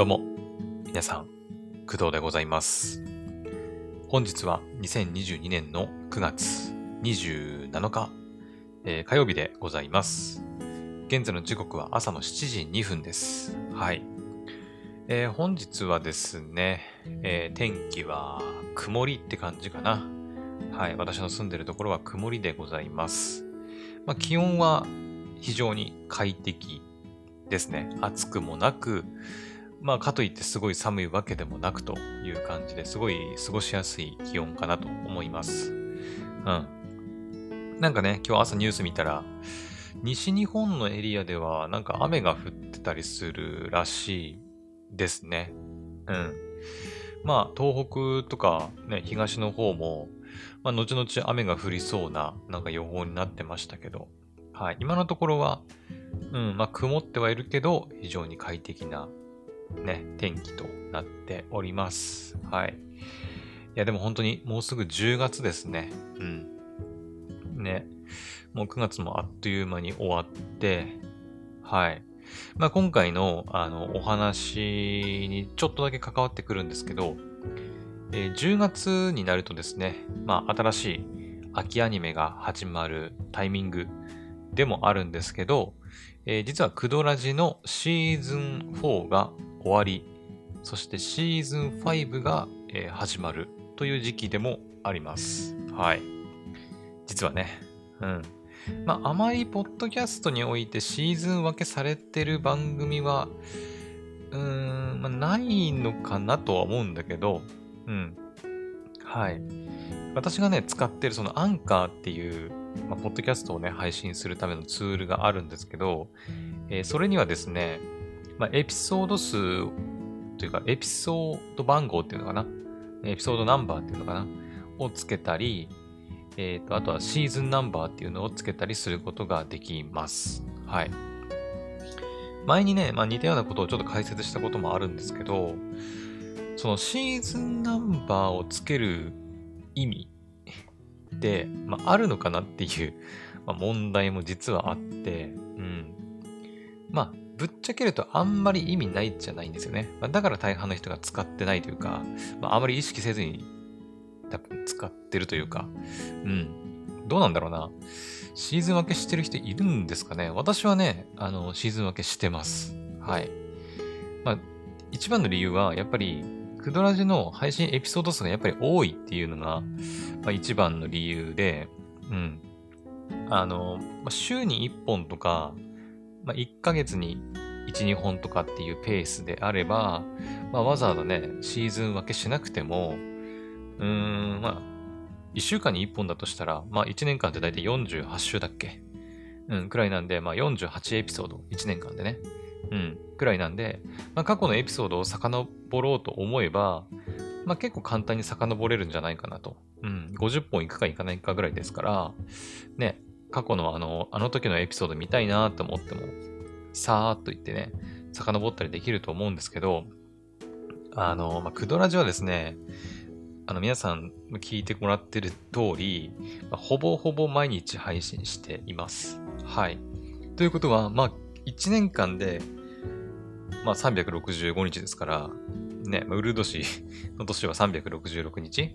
どうも、皆さん、工藤でございます。本日は2022年の9月27日、火曜日でございます。現在の時刻は朝の7時2分です。はい。本日はですね、天気は曇りって感じかな。はい。私の住んでるところは曇りでございます。まあ、気温は非常に快適ですね。暑くもなく、まあ、かといってすごい寒いわけでもなくという感じですごい過ごしやすい気温かなと思います。なんかね、今日朝ニュース見たら、西日本のエリアではなんか雨が降ってたりするらしいですね。まあ、東北とかね、東の方も、まあ、後々雨が降りそうな、なんか予報になってましたけど、はい、今のところは、まあ、曇ってはいるけど、非常に快適な、ね、天気となっております。はい。いや、でも本当にもうすぐ10月ですね。ね、もう9月もあっという間に終わって、はい。まあ、今回の、お話にちょっとだけ関わってくるんですけど、10月になるとですね、まあ、新しい秋アニメが始まるタイミングでもあるんですけど、実はクドラジのシーズン4が終わり、そしてシーズン5が、始まるという時期でもあります。はい。実はね、まあ、あまりポッドキャストにおいてシーズン分けされてる番組は、まあ、ないのかなとは思うんだけど、はい。私がね、使ってるそのアンカーっていう、まあ、ポッドキャストをね、配信するためのツールがあるんですけど、それにはですね、まあ、エピソード数というか、エピソード番号っていうのかな、エピソードナンバーっていうのかな、をつけたり、あとはシーズンナンバーっていうのをつけたりすることができます。はい。前にね、まあ、似たようなことをちょっと解説したこともあるんですけど、そのシーズンナンバーをつける意味って、まあ、あるのかなっていう、まあ、問題も実はあって、まあ、ぶっちゃけるとあんまり意味ないじゃないんですよね。まあ、だから大半の人が使ってないというか、まあ、あまり意識せずに多分使ってるというか、どうなんだろうな。シーズン分けしてる人いるんですかね。私はね、シーズン分けしてます。はい。まあ、一番の理由は、やっぱり、クドラジの配信エピソード数がやっぱり多いっていうのが、まあ、一番の理由で、週に1本とか、まあ、1ヶ月に1、2本とかっていうペースであれば、まあ、わざわざね、シーズン分けしなくても、まあ、1週間に1本だとしたら、まあ、1年間ってだいたい48週だっけ？くらいなんで、まあ、48エピソード、1年間でね。くらいなんで、まあ、過去のエピソードを遡ろうと思えば、まあ、結構簡単に遡れるんじゃないかなと。50本いくかいかないかぐらいですから、ね、過去のあの時のエピソード見たいなと思っても、さーっと言ってね、遡ったりできると思うんですけど、まあ、クドラジはですね、皆さん聞いてもらってる通り、ほぼほぼ毎日配信しています。はい。ということは、まあ、1年間で、まあ、365日ですから、ね、ウルー年の年は366日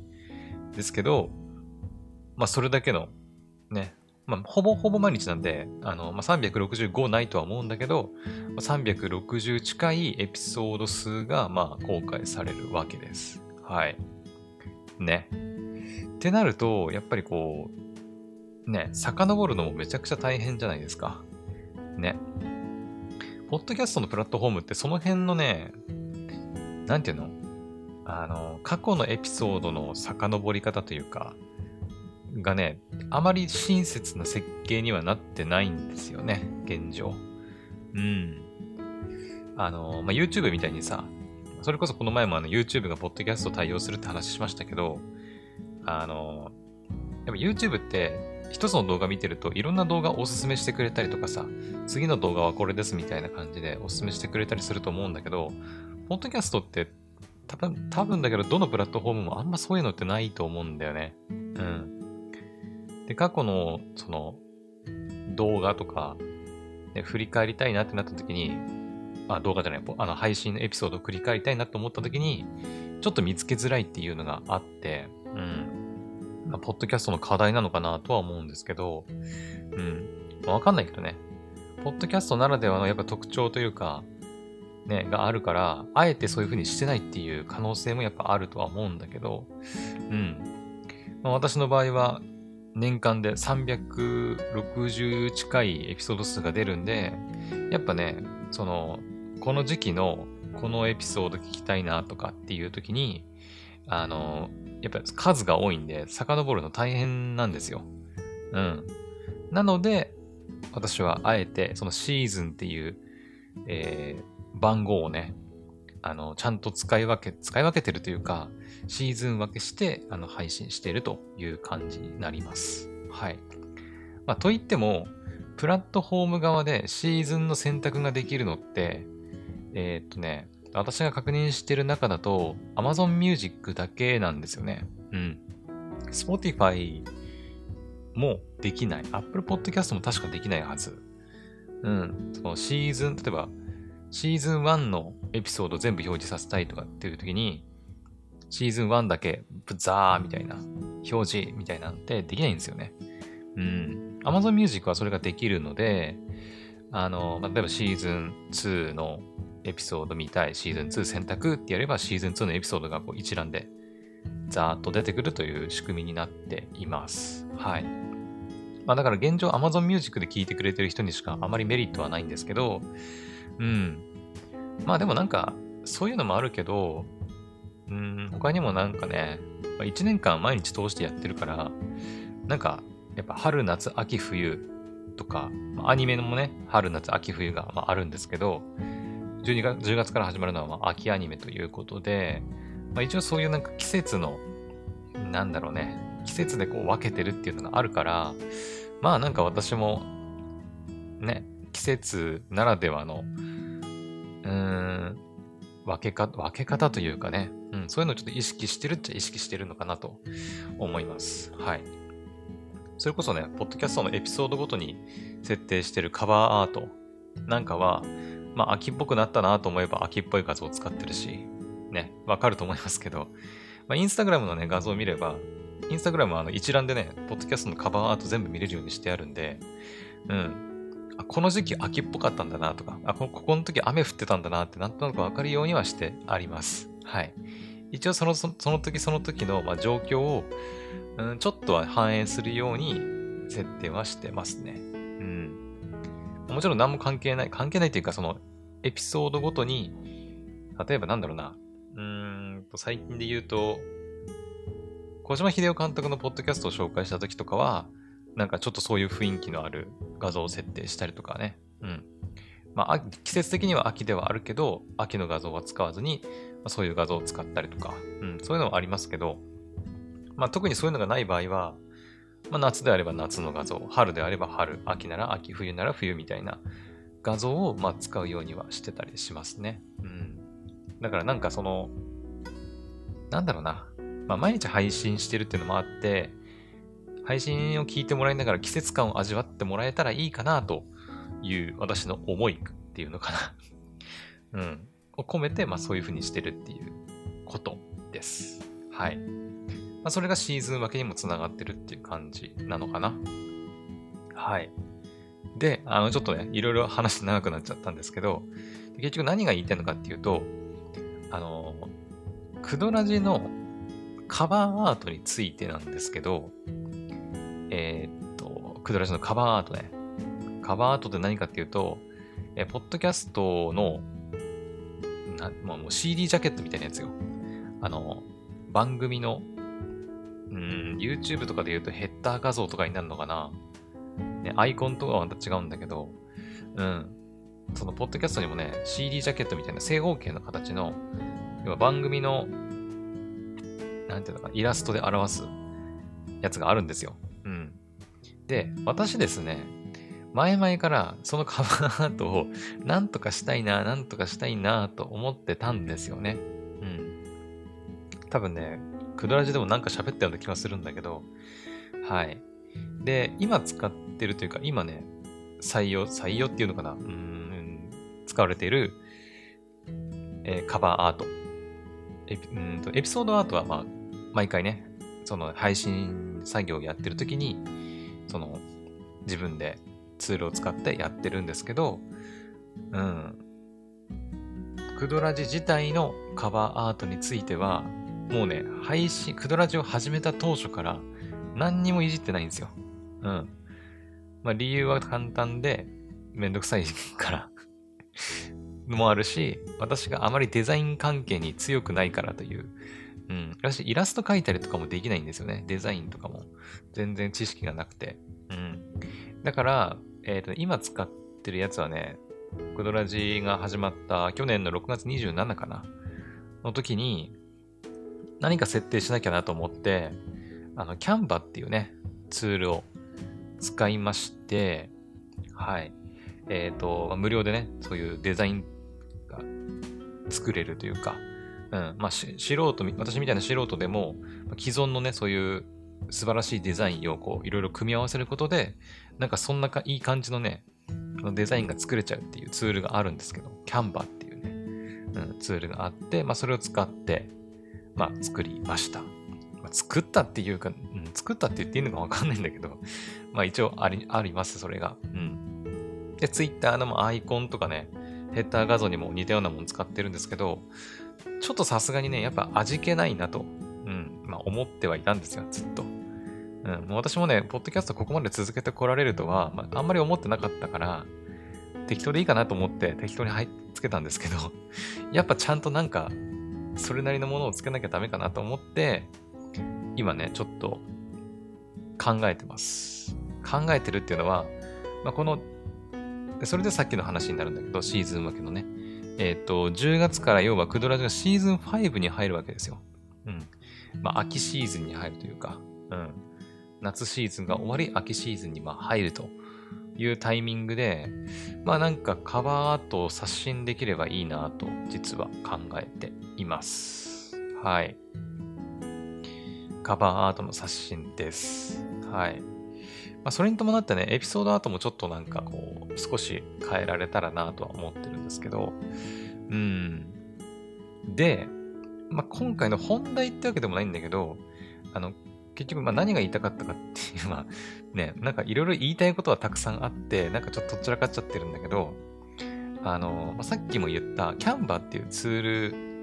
ですけど、まあ、それだけの、ね、まあ、ほぼほぼ毎日なんで、まあ、365ないとは思うんだけど、360近いエピソード数が、まあ、公開されるわけです。はい。ね。ってなると、やっぱりこう、ね、遡るのもめちゃくちゃ大変じゃないですか。ね。ポッドキャストのプラットフォームってその辺のね、なんていうの？過去のエピソードの遡り方というか、がね、あまり親切な設計にはなってないんですよね、現状。まあ、YouTube みたいにさ、それこそこの前もYouTube がポッドキャスト対応するって話しましたけど、やっぱ YouTube って一つの動画見てるといろんな動画をおすすめしてくれたりとかさ、次の動画はこれですみたいな感じでおすすめしてくれたりすると思うんだけど、ポッドキャストって多分だけどどのプラットフォームもあんまそういうのってないと思うんだよね。で、過去のその動画とか、ね、振り返りたいなってなった時に、あ、動画じゃない、配信のエピソードを繰り返したいなと思った時に、ちょっと見つけづらいっていうのがあって、まあ、ポッドキャストの課題なのかなとは思うんですけど、わかんないけどね。ポッドキャストならではのやっぱ特徴というか、ね、があるから、あえてそういう風にしてないっていう可能性もやっぱあるとは思うんだけど、まあ、私の場合は、年間で360近いエピソード数が出るんで、やっぱね、この時期のこのエピソード聞きたいなとかっていう時に、やっぱり数が多いんで、遡るの大変なんですよ。なので、私はあえて、そのシーズンっていう、番号をね、ちゃんと使い分けてるというか、シーズン分けして、配信しているという感じになります。はい。まあ、といっても、プラットフォーム側でシーズンの選択ができるのって、私が確認してる中だと、Amazon Music だけなんですよね。Spotify もできない。Apple Podcast も確かできないはず。そのシーズン、例えば、シーズン1のエピソード全部表示させたいとかっていう時に、シーズン1だけブザーみたいな表示みたいなんてできないんですよね。Amazon Music はそれができるので、例えばシーズン2のエピソード見たい、シーズン2選択ってやればシーズン2のエピソードがこう一覧でザーっと出てくるという仕組みになっています。はい。まあだから現状 Amazon Music で聞いてくれてる人にしかあまりメリットはないんですけど、まあでもなんかそういうのもあるけど、他にもなんかね、1年間毎日通してやってるから、なんかやっぱ春夏秋冬とか、アニメもね、春夏秋冬があるんですけど、10月から始まるのは秋アニメということで、一応そういうなんか季節の、なんだろうね、季節でこう分けてるっていうのがあるから、まあなんか私もね、季節ならではの分け方というかね、そういうのをちょっと意識してるっちゃ意識してるのかなと思います。はい。それこそね、ポッドキャストのエピソードごとに設定してるカバーアートなんかは、まあ秋っぽくなったなと思えば秋っぽい画像を使ってるし、ね、わかると思いますけど、インスタグラムのね、画像を見れば、インスタグラムは一覧でね、ポッドキャストのカバーアート全部見れるようにしてあるんで、この時期秋っぽかったんだなとか、この時雨降ってたんだなってなんとなくわかるようにはしてあります。はい。一応その時の状況を、ちょっとは反映するように設定はしてますね。もちろん何も関係ないというか、そのエピソードごとに、例えばなんだろうな、最近で言うと、小島秀夫監督のポッドキャストを紹介した時とかは、なんかちょっとそういう雰囲気のある画像を設定したりとかね。まあ、季節的には秋ではあるけど、秋の画像は使わずに、そういう画像を使ったりとか、そういうのはありますけど、まあ特にそういうのがない場合は、夏であれば夏の画像、春であれば春、秋なら秋、冬なら冬みたいな画像を使うようにはしてたりしますね。だからなんかなんだろうな。毎日配信してるっていうのもあって、配信を聞いてもらいながら季節感を味わってもらえたらいいかなという私の思いっていうのかな。を込めて、そういう風にしてるっていうことです。はい。それがシーズン分けにもつながってるっていう感じなのかな。はい。で、ちょっとね、いろいろ話長くなっちゃったんですけど、結局何が言いたいのかっていうと、クドラジのカバーアートについてなんですけど、クドラジのカバーアートね。カバーアートって何かっていうと、ポッドキャストの、もう CD ジャケットみたいなやつよ。番組の、YouTube とかで言うとヘッダー画像とかになるのかな。ね、アイコンとかはまた違うんだけど、そのポッドキャストにもね、CD ジャケットみたいな正方形の形の、要は番組の、なんていうのかな、イラストで表すやつがあるんですよ。で、私ですね、前々からそのカバーアートをなんとかしたいなと思ってたんですよね。多分ね、クドラジでもなんか喋ったような気がするんだけど、はい。で、今使ってるというか、今ね、採用っていうのかな、使われているカバーアート、エピソードアートは、まあ、毎回ね、その配信作業をやってる時に、その自分でツールを使ってやってるんですけど、クドラジ自体のカバーアートについては、もうね、配信、クドラジを始めた当初から何にもいじってないんですよ。まあ理由は簡単で、めんどくさいからもあるし、私があまりデザイン関係に強くないからという。私イラスト描いたりとかもできないんですよね。デザインとかも。全然知識がなくて。だから、今使ってるやつはね、クドラジが始まった去年の6月27かなの時に、何か設定しなきゃなと思って、キャンバっていうね、ツールを使いまして、はい。無料でね、そういうデザインが作れるというか、まあ、私みたいな素人でも、既存のね、そういう素晴らしいデザインをこう、いろいろ組み合わせることで、なんかそんないい感じのね、デザインが作れちゃうっていうツールがあるんですけど、キャンバっていうね、ツールがあって、まあ、それを使って、まあ、作りました。作ったっていうか、作ったって言っていいのかわかんないんだけど、まあ一応あります、それが。で、Twitter のアイコンとかね、ヘッダー画像にも似たようなもの使ってるんですけど、ちょっとさすがにね、やっぱ味気ないなと、まあ思ってはいたんですよ、ずっと。もう私もね、ポッドキャストここまで続けてこられるとは、まあ、あんまり思ってなかったから、適当でいいかなと思って適当につけたんですけど、やっぱちゃんとなんか、それなりのものをつけなきゃダメかなと思って、今ね、ちょっと考えてます。考えてるっていうのは、まあ、それでさっきの話になるんだけど、シーズン分けのね。10月から要はクドラジがシーズン5に入るわけですよ。まあ、秋シーズンに入るというか、夏シーズンが終わり、秋シーズンにまあ入るというタイミングで、まあなんかカバーアートを刷新できればいいなと、実は考えています。はい。カバーアートの刷新です。はい。まあ、それに伴ってね、エピソードアートもちょっとなんかこう、少し変えられたらなとは思ってるんですけど、で、まあ、今回の本題ってわけでもないんだけど、結局、まあ、何が言いたかったかっていうのは、ね、なんかいろいろ言いたいことはたくさんあって、なんかちょっととっちらかっちゃってるんだけど、まあ、さっきも言った、キャンバっていうツー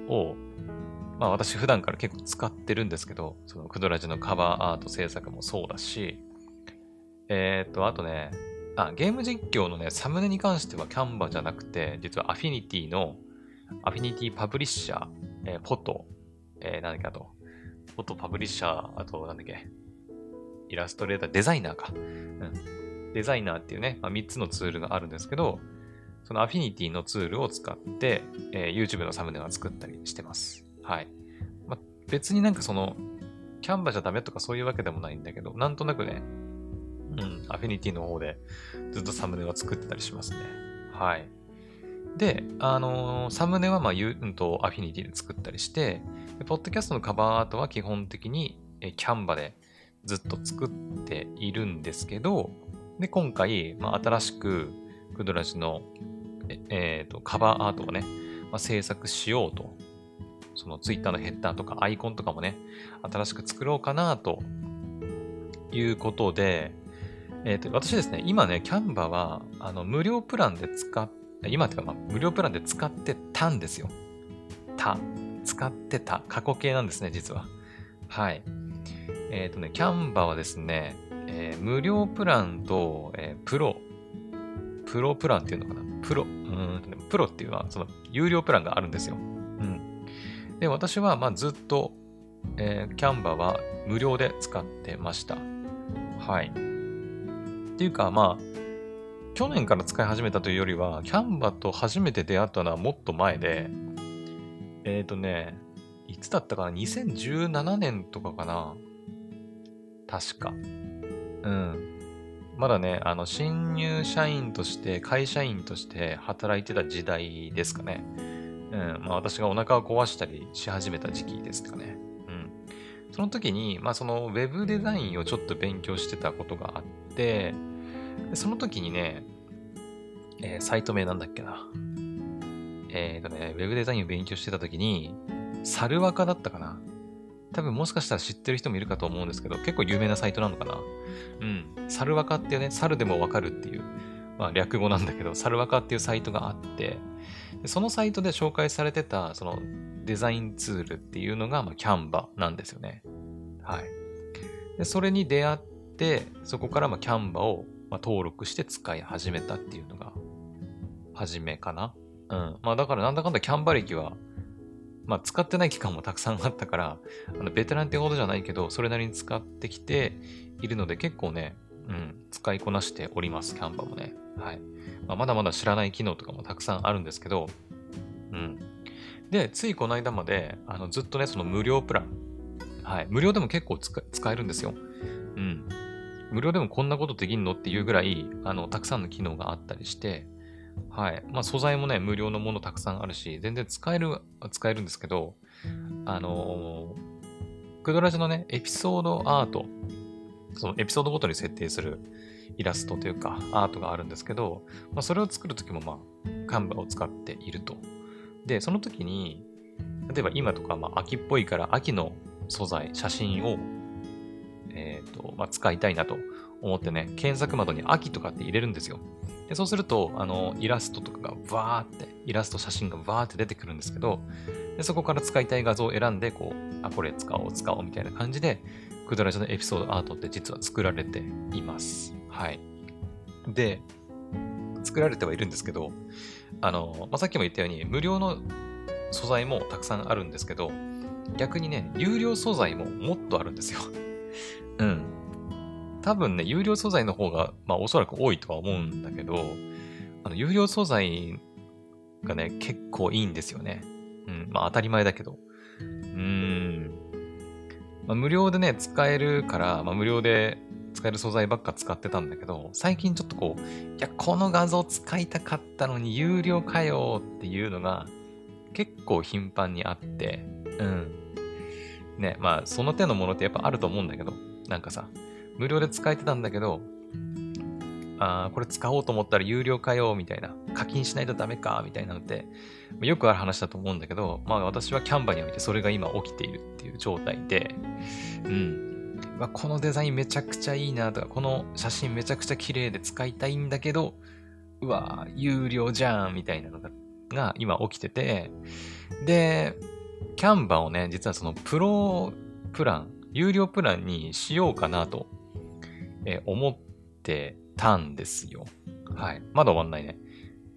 ルを、まあ私普段から結構使ってるんですけど、そのクドラジのカバーアート制作もそうだし、あとね、ゲーム実況のね、サムネに関してはキャンバじゃなくて、実はアフィニティパブリッシャー、フォト、なんだっけ、あと、フォトパブリッシャー、あと、なんだっけ、イラストレーター、デザイナーか。デザイナーっていうね、まあ、3つのツールがあるんですけど、そのアフィニティのツールを使って、YouTube のサムネは作ったりしてます。はい。まあ、別になんかその、キャンバじゃダメとかそういうわけでもないんだけど、なんとなくね、アフィニティの方でずっとサムネは作ってたりしますね。はい。で、サムネはまあ、アフィニティで作ったりして、ポッドキャストのカバーアートは基本的にキャンバでずっと作っているんですけど、で、今回、まあ、新しくクドラジの、カバーアートをね、まあ、制作しようと。そのツイッターのヘッダーとかアイコンとかもね、新しく作ろうかなということで、私ですね、今ね、キャンバは、無料プランで無料プランで使ってたんですよ。使ってた。過去形なんですね、実は。はい。キャンバはですね、無料プランと、プロプランっていうのかな。プロっていうのは、その、有料プランがあるんですよ。で、私は、まあ、ずっと、キャンバは無料で使ってました。はい。っていうか、まあ、去年から使い始めたというよりは、キャンバと初めて出会ったのはもっと前で、いつだったかな ?2017 年とかかな確か。まだね、新入社員として、会社員として働いてた時代ですかね。まあ、私がお腹を壊したりし始めた時期ですかね。その時に、まあ、そのウェブデザインをちょっと勉強してたことがあって、その時にね、サイト名なんだっけな。ウェブデザインを勉強してた時に、サルワカだったかな。多分もしかしたら知ってる人もいるかと思うんですけど、結構有名なサイトなのかな。うん。サルワカってね、猿でもわかるっていう、まあ略語なんだけど、サルワカっていうサイトがあって、そのサイトで紹介されてた、そのデザインツールっていうのが、まあ、キャンバなんですよね。はい。で、それに出会って、そこからまあキャンバを登録して使い始めたっていうのが、初めかな。うん。まあだからなんだかんだキャンバ歴は、まあ使ってない期間もたくさんあったから、ベテランってほどじゃないけど、それなりに使ってきているので結構ね、うん、使いこなしております、キャンバもね。はい。まあ、まだまだ知らない機能とかもたくさんあるんですけど、うん。で、ついこの間まで、ずっとね、その無料プラン。はい。無料でも結構使えるんですよ。うん。無料でもこんなことできんのっていうぐらい、たくさんの機能があったりして、はい。まあ、素材もね、無料のものたくさんあるし、全然使えるんですけど、クドラジのね、エピソードアート、そのエピソードごとに設定するイラストというか、アートがあるんですけど、まあ、それを作るときも、まあ、カンバを使っていると。で、その時に、例えば今とか、まあ、秋っぽいから、秋の素材、写真を、まあ、使いたいなと思ってね、検索窓に秋とかって入れるんですよ。でそうすると、イラストとかがバーって、イラスト写真がバーって出てくるんですけど、でそこから使いたい画像を選んで、こう、あ、これ使おうみたいな感じで、クドラジのエピソードアートって実は作られています。はい。で、作られてはいるんですけど、まあ、さっきも言ったように、無料の素材もたくさんあるんですけど、逆にね、有料素材ももっとあるんですよ。うん。多分ね、有料素材の方が、まあ、おそらく多いとは思うんだけど、有料素材がね、結構いいんですよね。うん。まあ、当たり前だけど。まあ、無料でね、使えるから、まあ、無料で使える素材ばっか使ってたんだけど、最近ちょっとこう、いや、この画像使いたかったのに有料かよっていうのが、結構頻繁にあって、うん。ね、まあ、その手のものってやっぱあると思うんだけど、なんかさ、無料で使えてたんだけど、あーこれ使おうと思ったら有料かよみたいな、課金しないとダメかみたいなのってよくある話だと思うんだけど、まあ私はキャンバにおいてそれが今起きているっていう状態で、うん、まあ、このデザインめちゃくちゃいいなとか、この写真めちゃくちゃ綺麗で使いたいんだけど、うわー有料じゃんみたいなのが今起きてて、でキャンバをね、実はそのプロプラン、有料プランにしようかなと思ってたんですよ。はい。まだ終わんないね。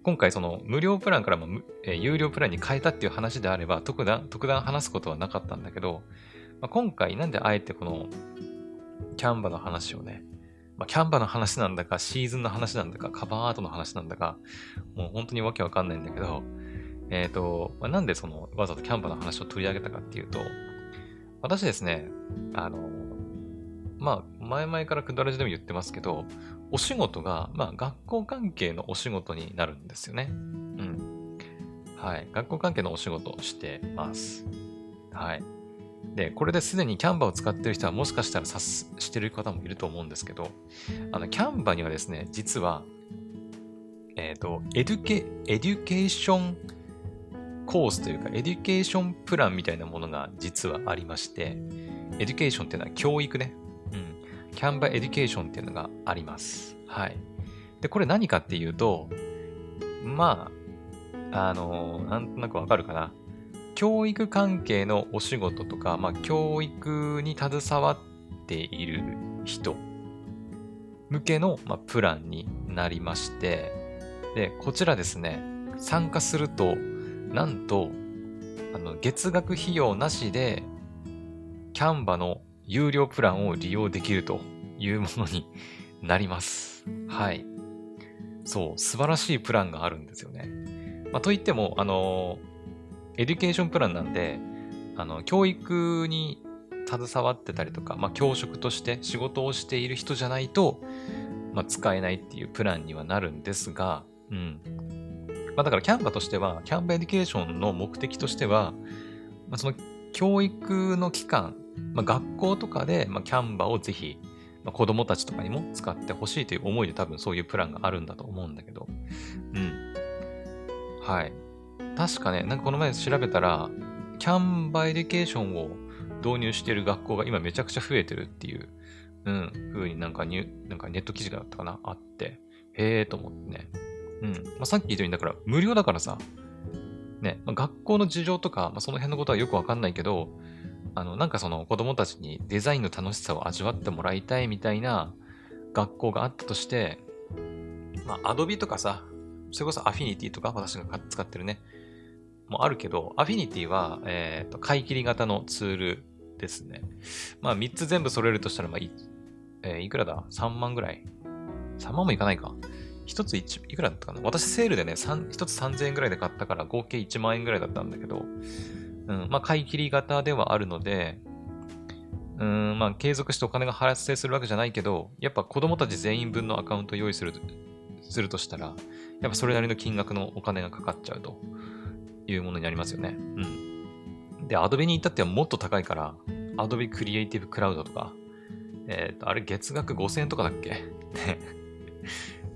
今回その無料プランからも有料プランに変えたっていう話であれば特段話すことはなかったんだけど、まあ、今回なんであえてこのキャンバの話をね、まあ、キャンバの話なんだかシーズンの話なんだかカバーアートの話なんだかもう本当にわけわかんないんだけど、まあ、なんでそのわざとキャンバの話を取り上げたかっていうと、私ですね、まあ、前々からくだらじでも言ってますけど、お仕事が、まあ、学校関係のお仕事になるんですよね。うん。はい。学校関係のお仕事をしてます。はい。で、これですでにキャンバを使ってる人はもしかしたら察してる方もいると思うんですけど、キャンバにはですね、実は、エデュケーションコースというか、エデュケーションプランみたいなものが実はありまして、エデュケーションっていうのは教育ね。キャンバエデュケーションっていうのがあります。はい。で、これ何かっていうと、まあ、なんとなくわかるかな。教育関係のお仕事とか、まあ、教育に携わっている人向けの、まあ、プランになりまして、で、こちらですね、参加すると、なんと、月額費用なしで、キャンバの有料プランを利用できるというものになります。はい。そう、素晴らしいプランがあるんですよね。まあ、といっても、エデュケーションプランなんで、教育に携わってたりとか、まあ、教職として仕事をしている人じゃないと、まあ、使えないっていうプランにはなるんですが、うん。まあ、だからキャンバとしては、キャンバエデュケーションの目的としては、まあ、その教育の機関、まあ、学校とかで、まあ、キャンバをぜひ、まあ、子供たちとかにも使ってほしいという思いで多分そういうプランがあるんだと思うんだけど。うん。はい。確かね、なんかこの前調べたら、キャンバエデュケーションを導入している学校が今めちゃくちゃ増えてるっていう、風になんかネット記事があったかな、あって、へーと思ってね。まあ、さっき言ったように、だから無料だからさ、ね、まあ、学校の事情とか、まあ、その辺のことはよくわかんないけど、なんかその子供たちにデザインの楽しさを味わってもらいたいみたいな学校があったとして、まあ、Adobe とかさ、それこそ Affinity とか私が使ってるね、もあるけど、Affinity は、買い切り型のツールですね。まあ、3つ全部揃えるとしたら、まあいくらだ ?3 万ぐらい ?3 万もいかないか。1ついくらだったかな。私セールでね、1つ3000円ぐらいで買ったから合計1万円ぐらいだったんだけど、まあ、買い切り型ではあるので、まあ、継続してお金が発生するわけじゃないけど、やっぱ子供たち全員分のアカウントを用意するとしたら、やっぱそれなりの金額のお金がかかっちゃうというものになりますよね。で、Adobe に至ってはもっと高いから、Adobe Creative Cloud とか、あれ月額5000円とかだっけ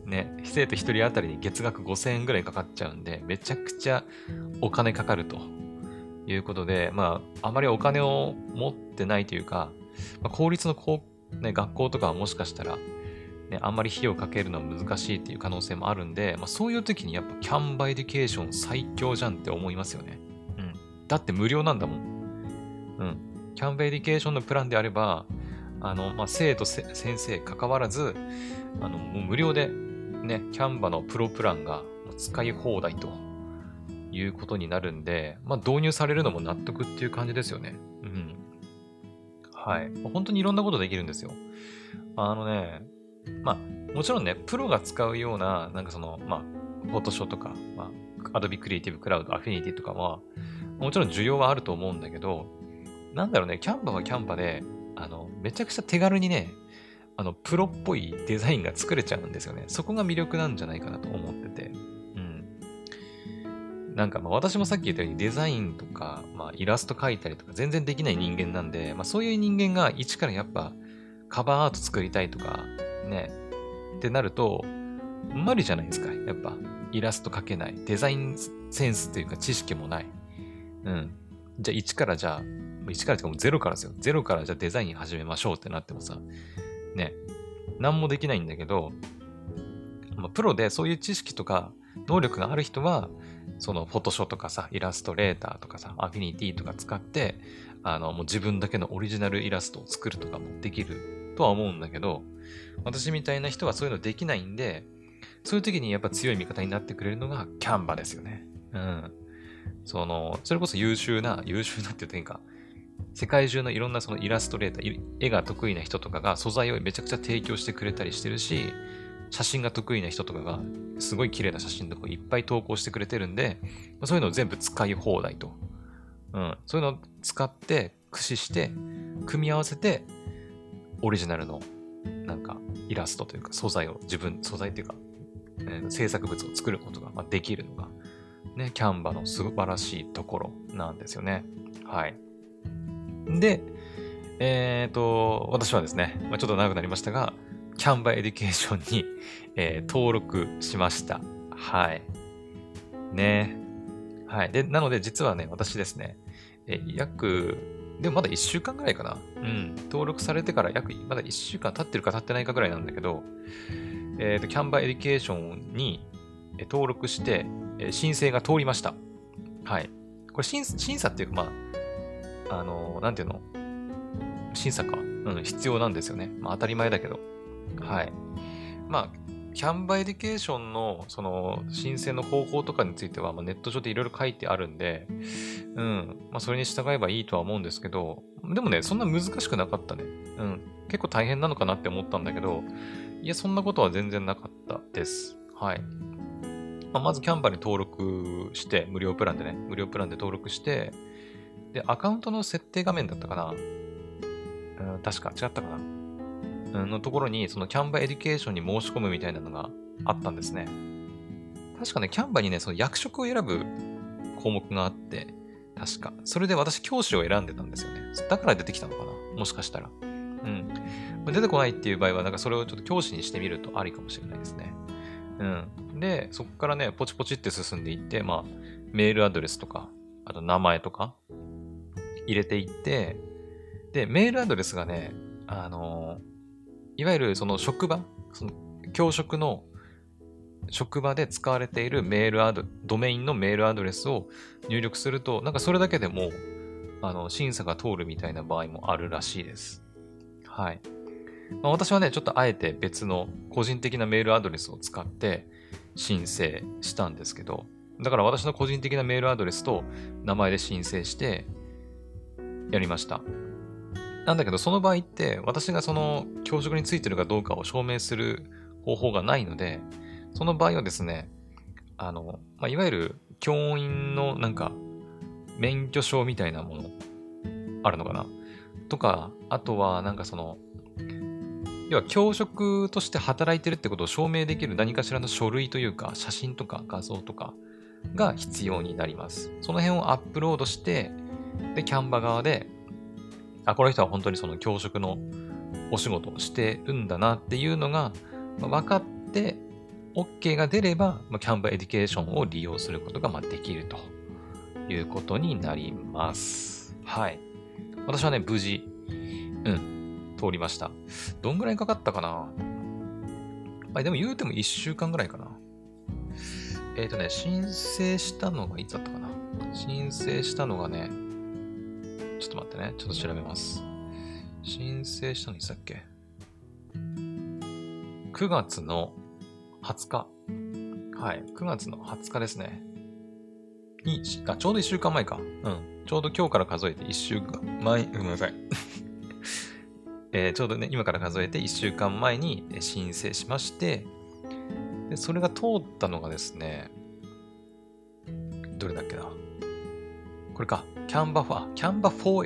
ね、生徒一人当たりに月額5000円ぐらいかかっちゃうんで、めちゃくちゃお金かかるということで、まあ、あまりお金を持ってないというか、まあ、公立のね、学校とかはもしかしたら、ね、あんまり費用かけるのは難しいっていう可能性もあるんで、まあ、そういう時にやっぱキャンバエデュケーション最強じゃんって思いますよね。だって無料なんだもん。キャンバエデュケーションのプランであれば、まあ、生徒先生関わらず、もう無料でね、キャンバのプロプランが使い放題ということになるんで、まあ、導入されるのも納得っていう感じですよね。はい。本当にいろんなことできるんですよ。ね、まあ、もちろんね、プロが使うような、なんかその、まあ、フォトショーとか、まあ、Adobe Creative Cloud、Affinity とかは、もちろん需要はあると思うんだけど、なんだろうね、キャンバはキャンバで、めちゃくちゃ手軽にね、プロっぽいデザインが作れちゃうんですよね。そこが魅力なんじゃないかなと思ってて。なんかまあ私もさっき言ったようにデザインとか、まあ、イラスト描いたりとか全然できない人間なんで、まあ、そういう人間が一からやっぱカバーアート作りたいとかね、ってなると無理じゃないですか。やっぱイラスト描けない、デザインセンスというか知識もない。じゃあ1からとかもゼロからですよ。ゼロからじゃあデザイン始めましょうってなってもさ、ね、何もできないんだけど、まあ、プロでそういう知識とか能力がある人は、そのフォトショーとかさ、イラストレーターとかさ、アフィニティとか使って、もう自分だけのオリジナルイラストを作るとかもできるとは思うんだけど、私みたいな人はそういうのできないんで、そういう時にやっぱ強い味方になってくれるのがキャンバですよね。それこそ優秀なっていう点か、世界中のいろんなそのイラストレーター、絵が得意な人とかが素材をめちゃくちゃ提供してくれたりしてるし、写真が得意な人とかがすごい綺麗な写真とかいっぱい投稿してくれてるんで、そういうのを全部使い放題と。そういうのを使って、駆使して、組み合わせて、オリジナルのなんかイラストというか素材というか、制作物を作ることができるのが、ね、キャンバの素晴らしいところなんですよね。はい。で、私はですね、ちょっと長くなりましたが、キャンバエデュケーションに、登録しました。はい。ね。はい。で、なので実はね、私ですね、でもまだ1週間ぐらいかな。登録されてからまだ1週間経ってるか経ってないかぐらいなんだけど、キャンバエデュケーションに登録して、申請が通りました。はい。これ審査っていうか、まあ、なんていうの？審査か。必要なんですよね。まあ当たり前だけど。はい。まあ、キャンバエデュケーションのその申請の方法とかについては、まあ、ネット上でいろいろ書いてあるんで、まあそれに従えばいいとは思うんですけど、でもね、そんな難しくなかったね。結構大変なのかなって思ったんだけど、いや、そんなことは全然なかったです。はい。まあ、まずキャンバに登録して、無料プランで登録して、で、アカウントの設定画面だったかな、確か違ったかな、のところに、そのキャンバエデュケーションに申し込むみたいなのがあったんですね。確かね、キャンバにね、その役職を選ぶ項目があって、確か。それで私、教師を選んでたんですよね。だから出てきたのかな、もしかしたら。出てこないっていう場合は、なんかそれをちょっと教師にしてみるとありかもしれないですね。で、そこからね、ポチポチって進んでいって、まあ、メールアドレスとか、あと名前とか入れていって、で、メールアドレスがね、いわゆるその職場、その教職の職場で使われているドメインのメールアドレスを入力すると、なんかそれだけでも、審査が通るみたいな場合もあるらしいです。はい。まあ、私はね、ちょっとあえて別の個人的なメールアドレスを使って申請したんですけど、だから私の個人的なメールアドレスと名前で申請してやりました。なんだけど、その場合って、私がその教職についてるかどうかを証明する方法がないので、その場合はですね、いわゆる教員のなんか、免許証みたいなもの、あるのかなとか、あとはなんかその、要は教職として働いてるってことを証明できる何かしらの書類というか、写真とか画像とかが必要になります。その辺をアップロードして、で、キャンバ側で、あ、この人は本当にその教職のお仕事をしてるんだなっていうのが分かって、OK が出れば、キャンバエデュケーションを利用することができるということになります。はい。私はね、無事、通りました。どんぐらいかかったかな？でも言うても1週間ぐらいかな。申請したのがいつだったかな？申請したのがね、ちょっと待ってね、ちょっと調べます。申請したのいつだっけ？9月の20日。はい。9月の20日ですね。ちょうど1週間前か。ちょうど今日から数えて1週間前。ごめんなさい。ちょうどね、今から数えて1週間前に申請しまして、でそれが通ったのがですね、どれだっけな。これか。キャンバ for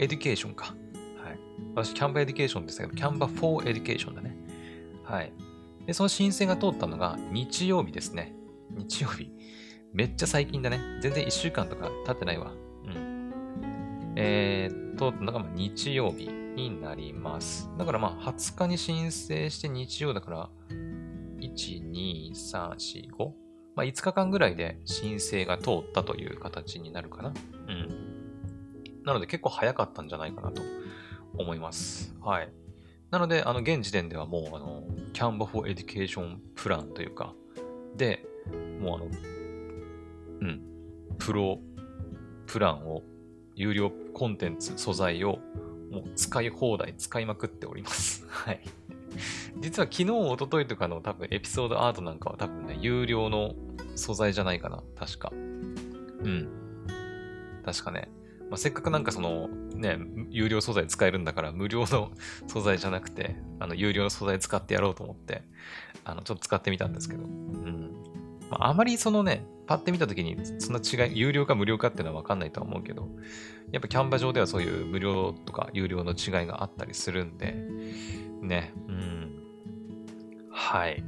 education か。はい。私、キャンバ education でしたけど、キャンバ for education だね。はい。で、その申請が通ったのが日曜日ですね。日曜日。めっちゃ最近だね。全然1週間とか経ってないわ。なんか日曜日になります。だから20日に申請して日曜だから、1、2、3、4、5。5日間ぐらいで申請が通ったという形になるかな。なので結構早かったんじゃないかなと思います。はい。なので、現時点ではもう、Canva for Education プランというか、で、もうプランを、有料コンテンツ、素材を、もう使い放題、使いまくっております。はい。実は昨日、一昨日とかの多分エピソードアートなんかは多分ね、有料の素材じゃないかな、確か。確かね。せっかくなんかその、ね、有料素材使えるんだから、無料の素材じゃなくて、有料の素材使ってやろうと思って、ちょっと使ってみたんですけど、あまりそのね、パッて見たときに、そんな違い、有料か無料かっていうのは分かんないとは思うけど、やっぱキャンバ上ではそういう無料とか有料の違いがあったりするんで、ね、はい。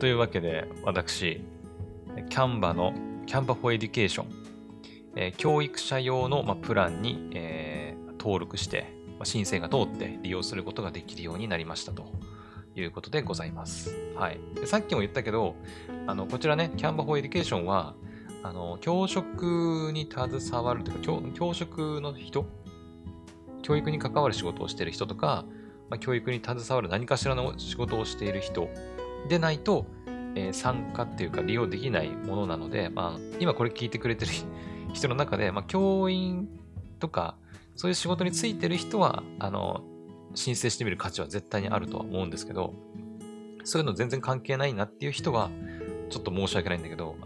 というわけで、私、キャンバ for Education、教育者用のプランに、登録して、申請が通って利用することができるようになりましたということでございます。はい。でさっきも言ったけど、こちらね、Canva for Education は、教職に携わるというか、教職の人、教育に関わる仕事をしている人とか、教育に携わる何かしらの仕事をしている人でないと、参加っていうか利用できないものなので、今これ聞いてくれてる人の中で、教員とか、そういう仕事についてる人は、申請してみる価値は絶対にあるとは思うんですけど、そういうの全然関係ないなっていう人は、ちょっと申し訳ないんだけど、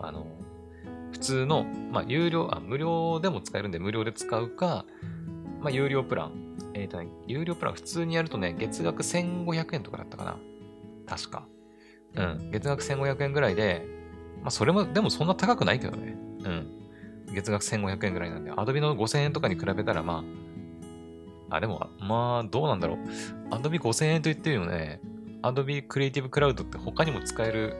普通の、無料でも使えるんで、無料で使うか、有料プラン。有料プラン普通にやるとね、月額1500円とかだったかな。確か。月額1500円ぐらいで、それも、でもそんな高くないけどね。月額1500円ぐらいなんで、Adobe の5000円とかに比べたら、でも、どうなんだろう。Adobe 5000円と言ってるよね。Adobe Creative Cloud って他にも使える、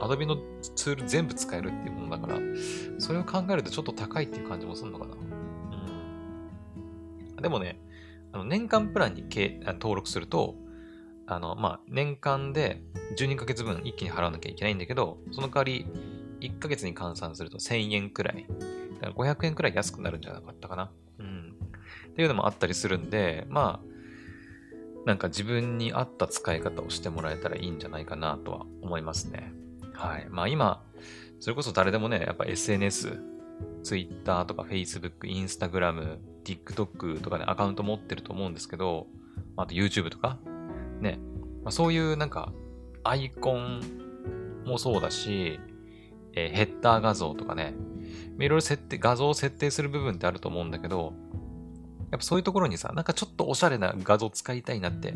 Adobe のツール全部使えるっていうものだから、それを考えるとちょっと高いっていう感じもするのかな。でもね、年間プランに登録すると、年間で12ヶ月分一気に払わなきゃいけないんだけど、その代わり、1ヶ月に換算すると1000円くらい。だから500円くらい安くなるんじゃなかったかな。うん。っていうのもあったりするんで、まあ、なんか自分に合った使い方をしてもらえたらいいんじゃないかなとは思いますね。はい。まあ今、それこそ誰でもね、やっぱ SNS、Twitter とか Facebook、Instagram、TikTok とかね、アカウント持ってると思うんですけど、あと YouTube とか、ね、まあ、そういうなんかアイコンもそうだし、ヘッダー画像とかね、いろいろ画像を設定する部分ってあると思うんだけど、やっぱそういうところにさ、なんかちょっとおしゃれな画像使いたいなって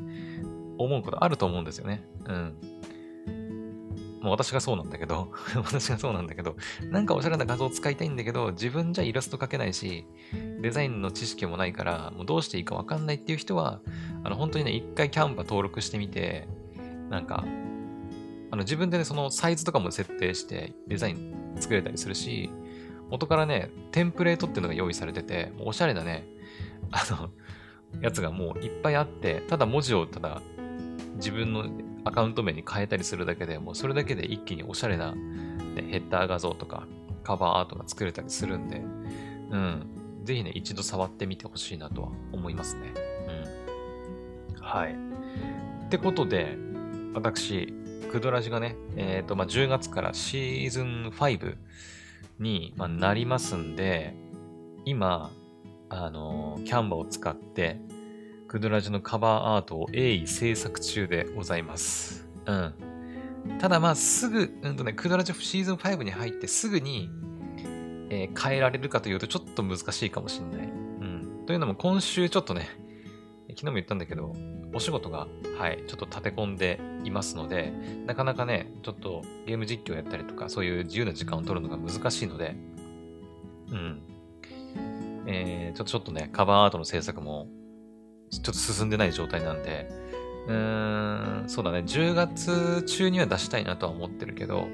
思うことあると思うんですよね。うん。もう私がそうなんだけど、なんかおしゃれな画像使いたいんだけど、自分じゃイラスト描けないし、デザインの知識もないから、もうどうしていいかわかんないっていう人は、本当にね、一回キャンバ登録してみて、なんか、自分でね、そのサイズとかも設定してデザイン作れたりするし、元からね、テンプレートっていうのが用意されてて、おしゃれなね、やつがもういっぱいあって、ただ文字をただ自分のアカウント名に変えたりするだけでもうそれだけで一気におしゃれな、ね、ヘッダー画像とかカバーアートが作れたりするんで、うん。ぜひね、一度触ってみてほしいなとは思いますね。うん。はい。ってことで、私、クドラジがね、まあ、10月からシーズン5に、まあ、なりますんで、今、キャンバを使ってクドラジのカバーアートを鋭意制作中でございます。うん。ただまあすぐ、クドラジシーズン5に入ってすぐに、変えられるかというとちょっと難しいかもしれない。うん。というのも今週ちょっとね、昨日も言ったんだけど、お仕事が、はい、ちょっと立て込んでいますので、なかなかね、ちょっとゲーム実況やったりとか、そういう自由な時間を取るのが難しいので、うん。ちょっとね、カバーアートの制作も、ちょっと進んでない状態なんで、そうだね、10月中には出したいなとは思ってるけど、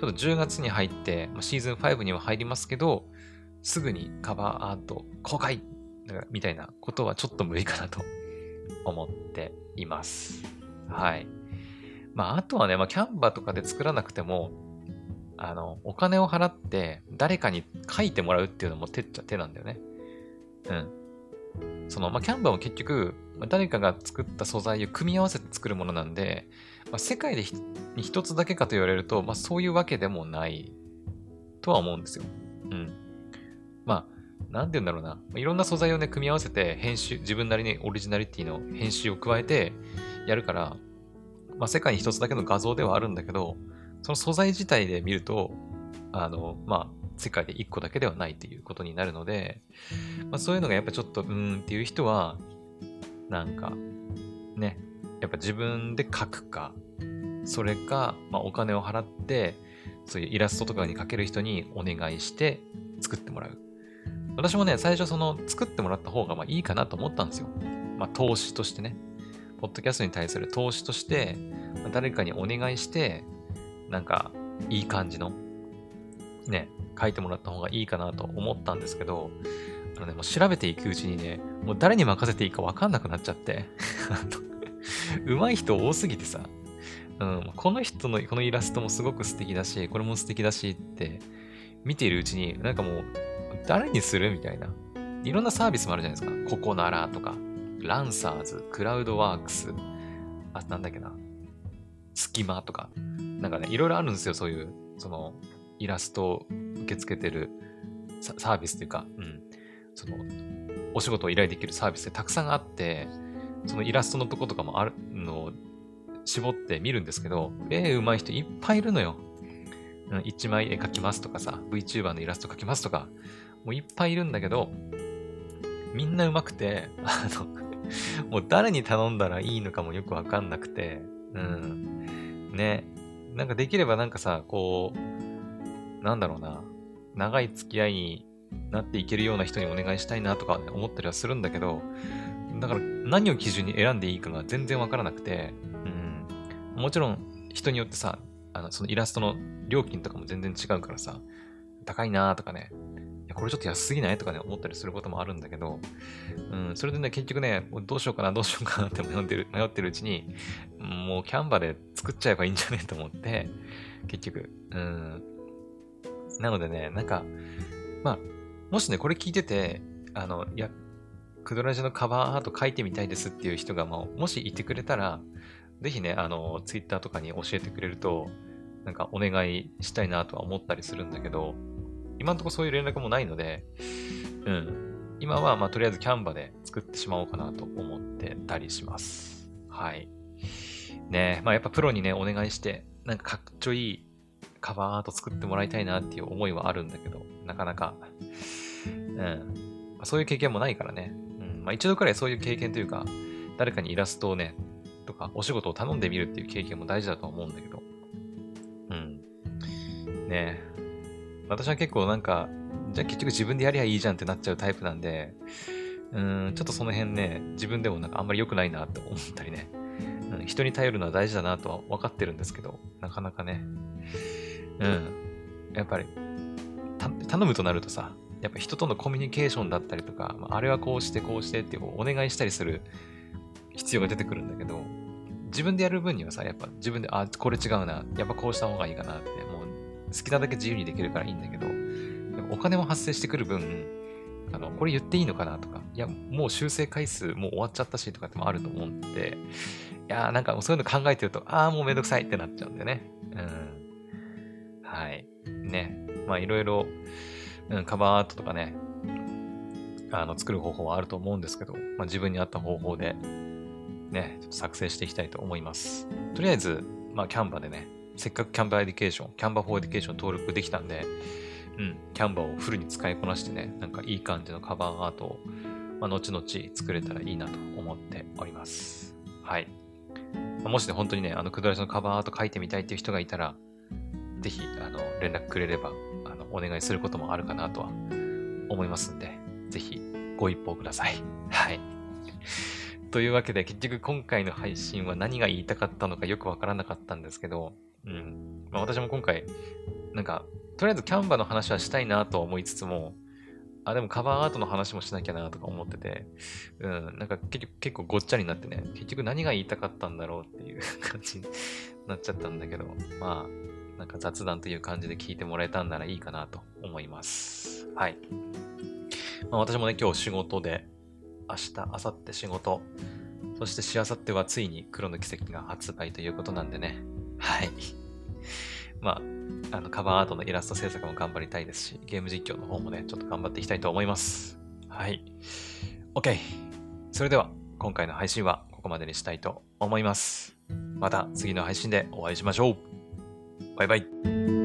ちょっと10月に入って、シーズン5には入りますけど、すぐにカバーアート公開みたいなことはちょっと無理かなと思っています。はい。まあ、あとはね、キャンバとかで作らなくても、お金を払って誰かに書いてもらうっていうのも手っちゃ手なんだよね。うん。キャンバーも結局、誰かが作った素材を組み合わせて作るものなんで、世界で一つだけかと言われると、そういうわけでもないとは思うんですよ。うん。なんて言うんだろうな。いろんな素材をね、組み合わせて編集、自分なりにオリジナリティの編集を加えてやるから、世界に一つだけの画像ではあるんだけど、その素材自体で見ると、世界で一個だけではないということになるので、そういうのがやっぱちょっとっていう人はなんかね、やっぱ自分で描くか、それかお金を払ってそういうイラストとかに描ける人にお願いして作ってもらう。私もね、最初作ってもらった方がいいかなと思ったんですよ。投資としてね、ポッドキャストに対する投資として誰かにお願いしてなんかいい感じのね、書いてもらった方がいいかなと思ったんですけど、もう調べていくうちにね、もう誰に任せていいか分かんなくなっちゃって、上手い人多すぎてさ、うん、この人のこのイラストもすごく素敵だし、これも素敵だしって見ているうちに、なんかもう誰にするみたいな、いろんなサービスもあるじゃないですか、ココナラとか、ランサーズ、クラウドワークス、あ、なんだっけな、スキマとか、なんかね、いろいろあるんですよ、そういうイラストを受け付けてるサービスというか、うん、お仕事を依頼できるサービスってたくさんあって、そのイラストのとことかもあるのを絞って見るんですけど、上手い人いっぱいいるのよ。一枚絵描きますとかさ、VTuber のイラスト描きますとか、もういっぱいいるんだけど、みんな上手くて、もう誰に頼んだらいいのかもよくわかんなくて、うん、ね、なんかできればなんかさ、こう、なんだろうな、長い付き合いになっていけるような人にお願いしたいなとか思ったりはするんだけど、だから何を基準に選んでいいかが全然わからなくて、うん、もちろん人によってさ、そのイラストの料金とかも全然違うからさ、高いなとかね、いやこれちょっと安すぎないとかね思ったりすることもあるんだけど、うん、それでね結局ねどうしようかなって迷ってるうちに、もうキャンバで作っちゃえばいいんじゃねえと思って結局、なのでね、なんか、もしね、これ聞いてて、いや、クドラジのカバーアート書いてみたいですっていう人が、もしいてくれたら、ぜひね、ツイッターとかに教えてくれると、なんかお願いしたいなとは思ったりするんだけど、今んとこそういう連絡もないので、今は、とりあえずキャンバで作ってしまおうかなと思ってたりします。はい。ね、やっぱプロにね、お願いして、なんかかっちょいいカバーアート作ってもらいたいなっていう思いはあるんだけど、なかなか、そういう経験もないからね。一度くらいそういう経験というか、誰かにイラストをね、とかお仕事を頼んでみるっていう経験も大事だと思うんだけど。ねえ。私は結構なんか、じゃあ結局自分でやりゃいいじゃんってなっちゃうタイプなんで、ちょっとその辺ね、自分でもなんかあんまり良くないなって思ったりね。人に頼るのは大事だなとは分かってるんですけど、なかなかね。やっぱり、頼むとなるとさ、やっぱ人とのコミュニケーションだったりとか、あれはこうしてってこうお願いしたりする必要が出てくるんだけど、自分でやる分にはさ、やっぱ自分で、あ、これ違うな、やっぱこうした方がいいかなって、もう好きなだけ自由にできるからいいんだけど、でもお金も発生してくる分、これ言っていいのかなとか、いや、もう修正回数もう終わっちゃったしとかってもあると思うんで、いやーなんかそういうの考えてると、ああ、もうめんどくさいってなっちゃうんだよね。はい。ね。いろいろ、カバーアートとかね、作る方法はあると思うんですけど、自分に合った方法で、ね、ちょっと作成していきたいと思います。とりあえず、キャンバでね、せっかくキャンバフォーエデュケーション登録できたんで、キャンバをフルに使いこなしてね、なんかいい感じのカバーアートを、後々作れたらいいなと思っております。はい。もしね、本当にね、くどらじのカバーアート書いてみたいっていう人がいたら、ぜひ、連絡くれれば、お願いすることもあるかなとは思いますんで、ぜひご一報ください。はい。というわけで、結局今回の配信は何が言いたかったのかよくわからなかったんですけど、私も今回、なんか、とりあえずキャンバの話はしたいなと思いつつも、でもカバーアートの話もしなきゃなとか思ってて、なんか結構ごっちゃになってね、結局何が言いたかったんだろうっていう感じになっちゃったんだけど、なんか雑談という感じで聞いてもらえたんならいいかなと思います。はい。私もね、今日仕事で、明日、明後日仕事、そしてしあさってはついに黒の奇跡が発売ということなんでね。はい。カバーアートのイラスト制作も頑張りたいですし、ゲーム実況の方もね、ちょっと頑張っていきたいと思います。はい。OK。それでは、今回の配信はここまでにしたいと思います。また次の配信でお会いしましょう。バイバイ。